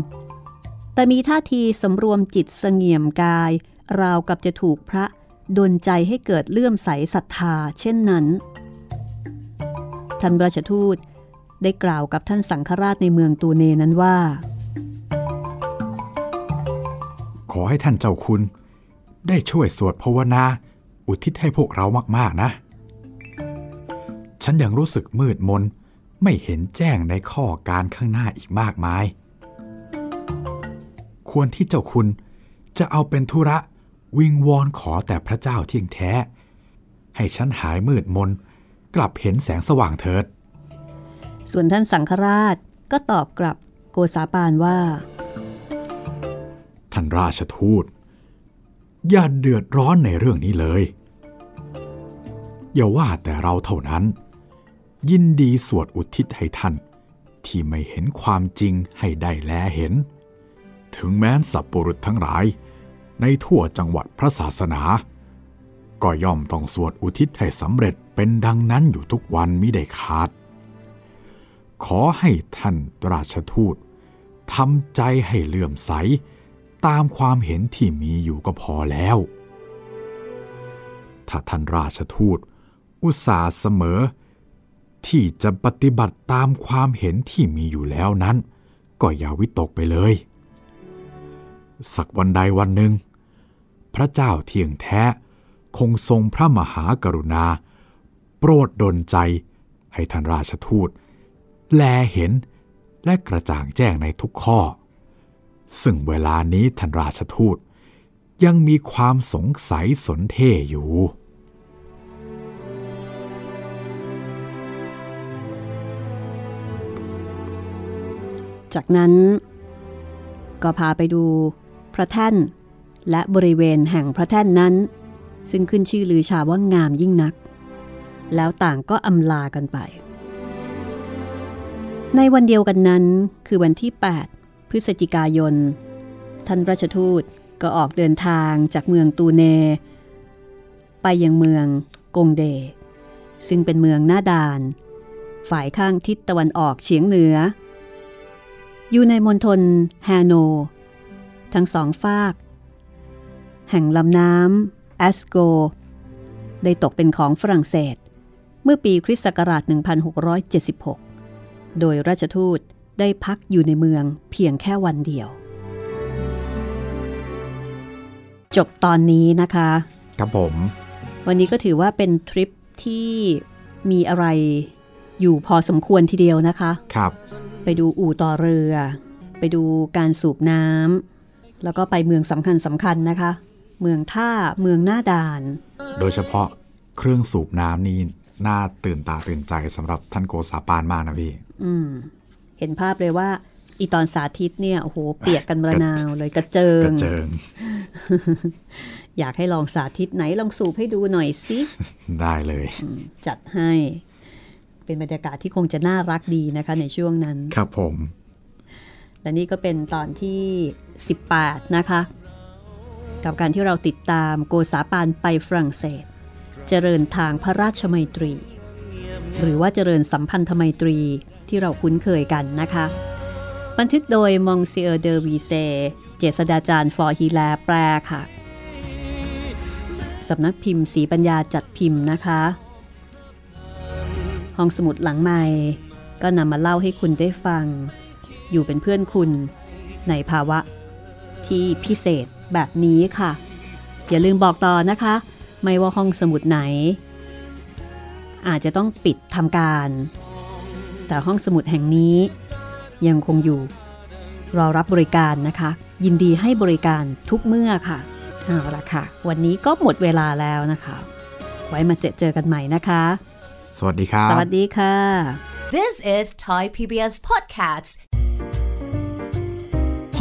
แต่มีท่าทีสำรวมจิตเสงี่ยมกายราวกับจะถูกพระดลใจให้เกิดเลื่อมใสศรัทธาเช่นนั้นท่านราชทูตได้กล่าวกับท่านสังฆราชในเมืองตูเนนั้นว่าขอให้ท่านเจ้าคุณได้ช่วยสวดภาวนาอุทิศให้พวกเรามากๆนะฉันยังรู้สึกมืดมนไม่เห็นแจ้งในข้อการข้างหน้าอีกมากมายควรที่เจ้าคุณจะเอาเป็นธุระวิงวอนขอแต่พระเจ้าเที่ยงแท้ให้ฉันหายมืดมนกลับเห็นแสงสว่างเถิดส่วนท่านสังฆราชก็ตอบกลับโกษาปานว่าท่านราชทูตอย่าเดือดร้อนในเรื่องนี้เลยอย่าว่าแต่เราเท่านั้นยินดีสวดอุทิศให้ท่านที่ไม่เห็นความจริงให้ได้แลเห็นถึงแม้นสัพปุรุษทั้งหลายในทั่วจังหวัดพระศาสนาก็ย่อมต้องสวดอุทิศให้สำเร็จเป็นดังนั้นอยู่ทุกวันมิได้ขาดขอให้ท่านราชทูตทำใจให้เลื่อมใสตามความเห็นที่มีอยู่ก็พอแล้วถ้าท่านราชทูตอุตส่าห์เสมอที่จะปฏิบัติตามความเห็นที่มีอยู่แล้วนั้นก็อย่าวิตกไปเลยสักวันใดวันหนึ่งพระเจ้าเที่ยงแท้ คงทรงพระมหากรุณาโปรดดลใจให้ท่านราชทูตแลเห็นและกระจ่างแจ้งในทุกข้อซึ่งเวลานี้ท่านราชทูตยังมีความสงสัยสนเท่อยู่จากนั้นก็พาไปดูพระแท่นและบริเวณแห่งพระแท่นนั้นซึ่งขึ้นชื่อลือชาว่างามยิ่งนักแล้วต่างก็อำลากันไปในวันเดียวกันนั้นคือวันที่8พฤศจิกายนท่านราชทูตก็ออกเดินทางจากเมืองตูเนไปยังเมืองกงเดซึ่งเป็นเมืองหน้าด่านฝ่ายข้างทิศตะวันออกเฉียงเหนืออยู่ในมณฑลฮานโนทั้งสองฝากแห่งลำน้ำแอสโกได้ตกเป็นของฝรั่งเศสเมื่อปีคริสต์ศักราช1676โดยราชทูตได้พักอยู่ในเมืองเพียงแค่วันเดียวจบตอนนี้นะคะครับผมวันนี้ก็ถือว่าเป็นทริปที่มีอะไรอยู่พอสมควรทีเดียวนะคะครับไปดูอู่ต่อเรือไปดูการสูบน้ำแล้วก็ไปเมืองสำคัญนะคะเมืองท่าเมืองหน้าด่านโดยเฉพาะเครื่องสูบน้ำนี่น่าตื่นตาตื่นใจสำหรับท่านโกษาปานมากนะพี่เห็นภาพเลยว่าอีตอนสาธิตเนี่ยโอ้โหเปียกกันระนาวเลยกระเจิง อยากให้ลองสาธิตไหนลองสูบให้ดูหน่อยสิได้เลยจัดให้เป็นบรรยากาศที่คงจะน่ารักดีนะคะในช่วงนั้นครับผมและนี่ก็เป็นตอนที่18นะคะกับการที่เราติดตามโกษาปานไปฝรั่งเศสเจริญทางพระราชไมตรีหรือว่าเจริญสัมพันธไมตรีที่เราคุ้นเคยกันนะคะบันทึกโดยมองซิเออร์เดอวีเซเจษฎาจารย์ฟอฮีแลแปลค่ะสำนักพิมพ์ศรีปัญญาจัดพิมพ์นะคะห้องสมุดหลังใหม่ก็นำมาเล่าให้คุณได้ฟังอยู่เป็นเพื่อนคุณในภาวะที่พิเศษแบบนี้ค่ะอย่าลืมบอกต่อนะคะไม่ว่าห้องสมุดไหนอาจจะต้องปิดทำการแต่ห้องสมุดแห่งนี้ยังคงอยู่รอรับบริการนะคะยินดีให้บริการทุกเมื่อค่ะเอาล่ะค่ะวันนี้ก็หมดเวลาแล้วนะคะไว้มาเจอกันใหม่นะคะสวัสดีค่ะสวัสดีค่ะ This is Thai PBS Podcasts ห